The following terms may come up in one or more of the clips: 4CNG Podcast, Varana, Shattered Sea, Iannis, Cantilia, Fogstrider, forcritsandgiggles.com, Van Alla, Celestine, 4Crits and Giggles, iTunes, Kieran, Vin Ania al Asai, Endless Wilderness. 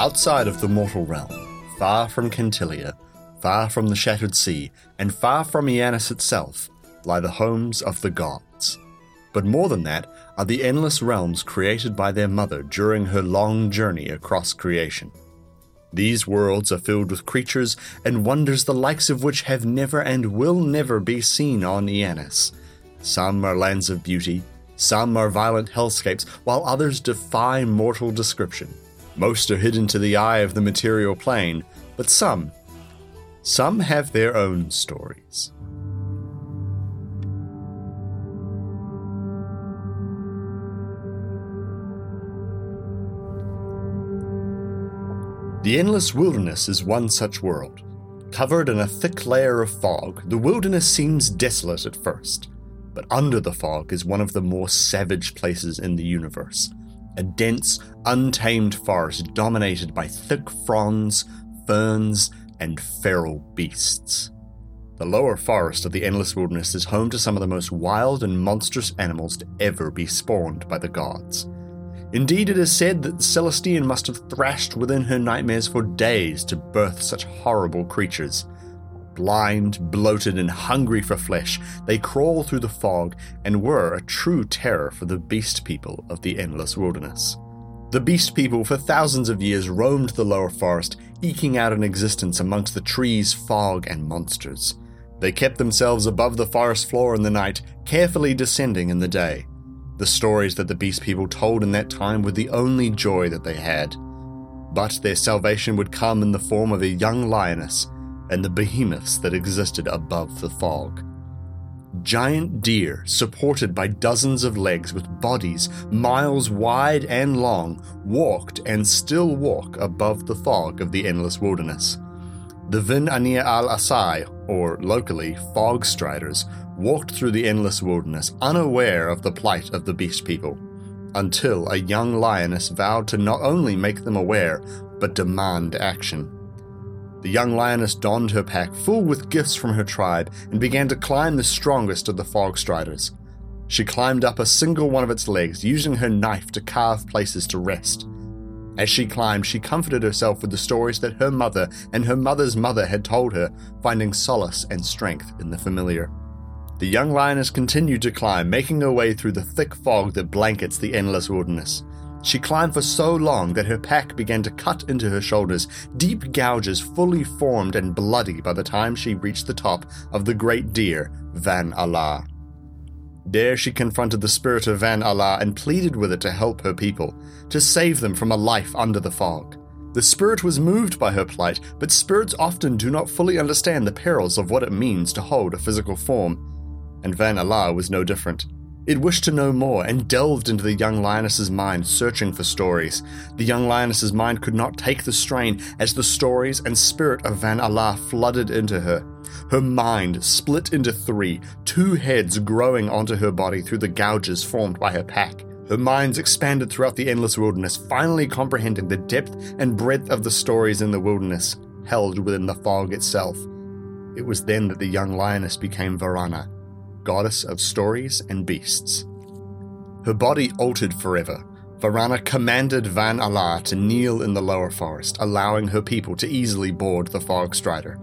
outside of the mortal realm, far from Cantilia, far from the Shattered Sea, and far from Iannis itself, lie the homes of the gods. But more than that are the endless realms created by their mother during her long journey across creation. These worlds are filled with creatures and wonders the likes of which have never and will never be seen on Iannis. Some are lands of beauty, some are violent hellscapes, while others defy mortal description. Most are hidden to the eye of the material plane, but some have their own stories. The Endless Wilderness is one such world. Covered in a thick layer of fog, the wilderness seems desolate at first, but under the fog is one of the more savage places in the universe. A dense, untamed forest dominated by thick fronds, ferns, and feral beasts. The lower forest of the Endless Wilderness is home to some of the most wild and monstrous animals to ever be spawned by the gods. Indeed, it is said that Celestine must have thrashed within her nightmares for days to birth such horrible creatures. Blind, bloated, and hungry for flesh, they crawl through the fog and were a true terror for the beast people of the Endless Wilderness. The beast people for thousands of years roamed the lower forest, eking out an existence amongst the trees, fog, and monsters. They kept themselves above the forest floor in the night, carefully descending in the day. The stories that the beast people told in that time were the only joy that they had. But their salvation would come in the form of a young lioness and the behemoths that existed above the fog. Giant deer, supported by dozens of legs with bodies miles wide and long, walked and still walk above the fog of the Endless Wilderness. The Vin Ania al Asai, or locally, Fogstriders, walked through the Endless Wilderness unaware of the plight of the beast people, until a young lioness vowed to not only make them aware, but demand action. The young lioness donned her pack full with gifts from her tribe and began to climb the strongest of the Fogstriders. She climbed up a single one of its legs, using her knife to carve places to rest. As she climbed, she comforted herself with the stories that her mother and her mother's mother had told her, finding solace and strength in the familiar. The young lioness continued to climb, making her way through the thick fog that blankets the Endless Wilderness. She climbed for so long that her pack began to cut into her shoulders, deep gouges fully formed and bloody by the time she reached the top of the great deer, Van Alla. There she confronted the spirit of Van Alla and pleaded with it to help her people, to save them from a life under the fog. The spirit was moved by her plight, but spirits often do not fully understand the perils of what it means to hold a physical form, and Van Alla was no different. It wished to know more and delved into the young lioness's mind, searching for stories. The young lioness's mind could not take the strain as the stories and spirit of Van Alla flooded into her. Her mind split into three, two heads growing onto her body through the gouges formed by her pack. Her minds expanded throughout the Endless Wilderness, finally comprehending the depth and breadth of the stories in the wilderness, held within the fog itself. It was then that the young lioness became Varana, goddess of stories and beasts. Her body altered forever. Varana commanded Van Alla to kneel in the lower forest, allowing her people to easily board the Fogstrider.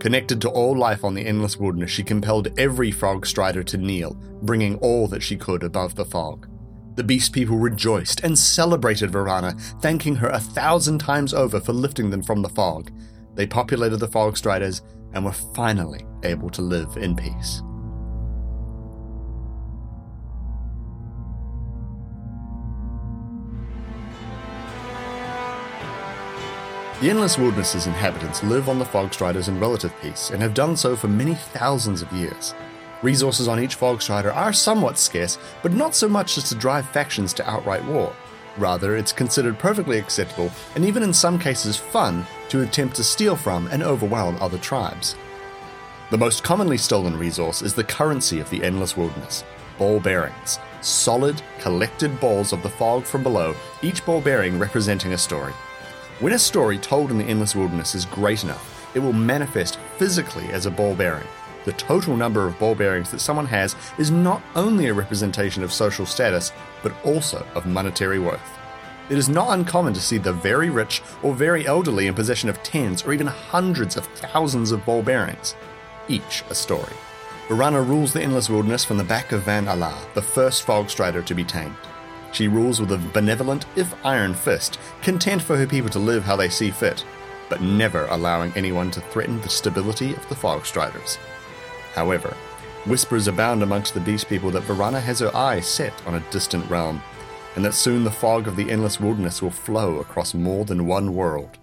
Connected to all life on the Endless Wilderness, she compelled every Fogstrider to kneel, bringing all that she could above the fog. The beast people rejoiced and celebrated Varana, thanking her 1,000 times over for lifting them from the fog. They populated the Fogstriders and were finally able to live in peace. The Endless Wilderness's inhabitants live on the Fogstriders in relative peace and have done so for many thousands of years. Resources on each Fogstrider are somewhat scarce, but not so much as to drive factions to outright war. Rather, it's considered perfectly acceptable, and even in some cases fun, to attempt to steal from and overwhelm other tribes. The most commonly stolen resource is the currency of the Endless Wilderness, ball bearings, solid, collected balls of the fog from below, each ball bearing representing a story. When a story told in the Endless Wilderness is great enough, it will manifest physically as a ball bearing. The total number of ball bearings that someone has is not only a representation of social status, but also of monetary worth. It is not uncommon to see the very rich or very elderly in possession of tens or even hundreds of thousands of ball bearings, each a story. Varana rules the Endless Wilderness from the back of Van Alla, the first Fogstrider to be tamed. She rules with a benevolent, if iron fist, content for her people to live how they see fit, but never allowing anyone to threaten the stability of the Fogstriders. However, whispers abound amongst the beast people that Varana has her eye set on a distant realm, and that soon the fog of the Endless Wilderness will flow across more than one world.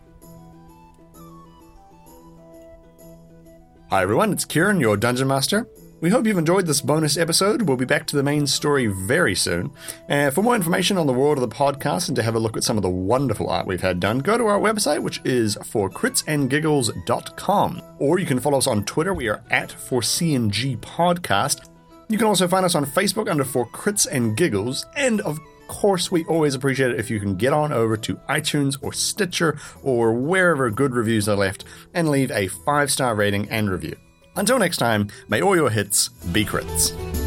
Hi everyone, it's Kieran, your Dungeon Master. We hope you've enjoyed this bonus episode. We'll be back to the main story very soon. For more information on the world of the podcast and to have a look at some of the wonderful art we've had done, go to our website, which is forcritsandgiggles.com. Or you can follow us on Twitter. We are at 4CNG Podcast. You can also find us on Facebook under 4Crits and Giggles. And of course, we always appreciate it if you can get on over to iTunes or Stitcher or wherever good reviews are left and leave a 5-star rating and review. Until next time, may all your hits be crits.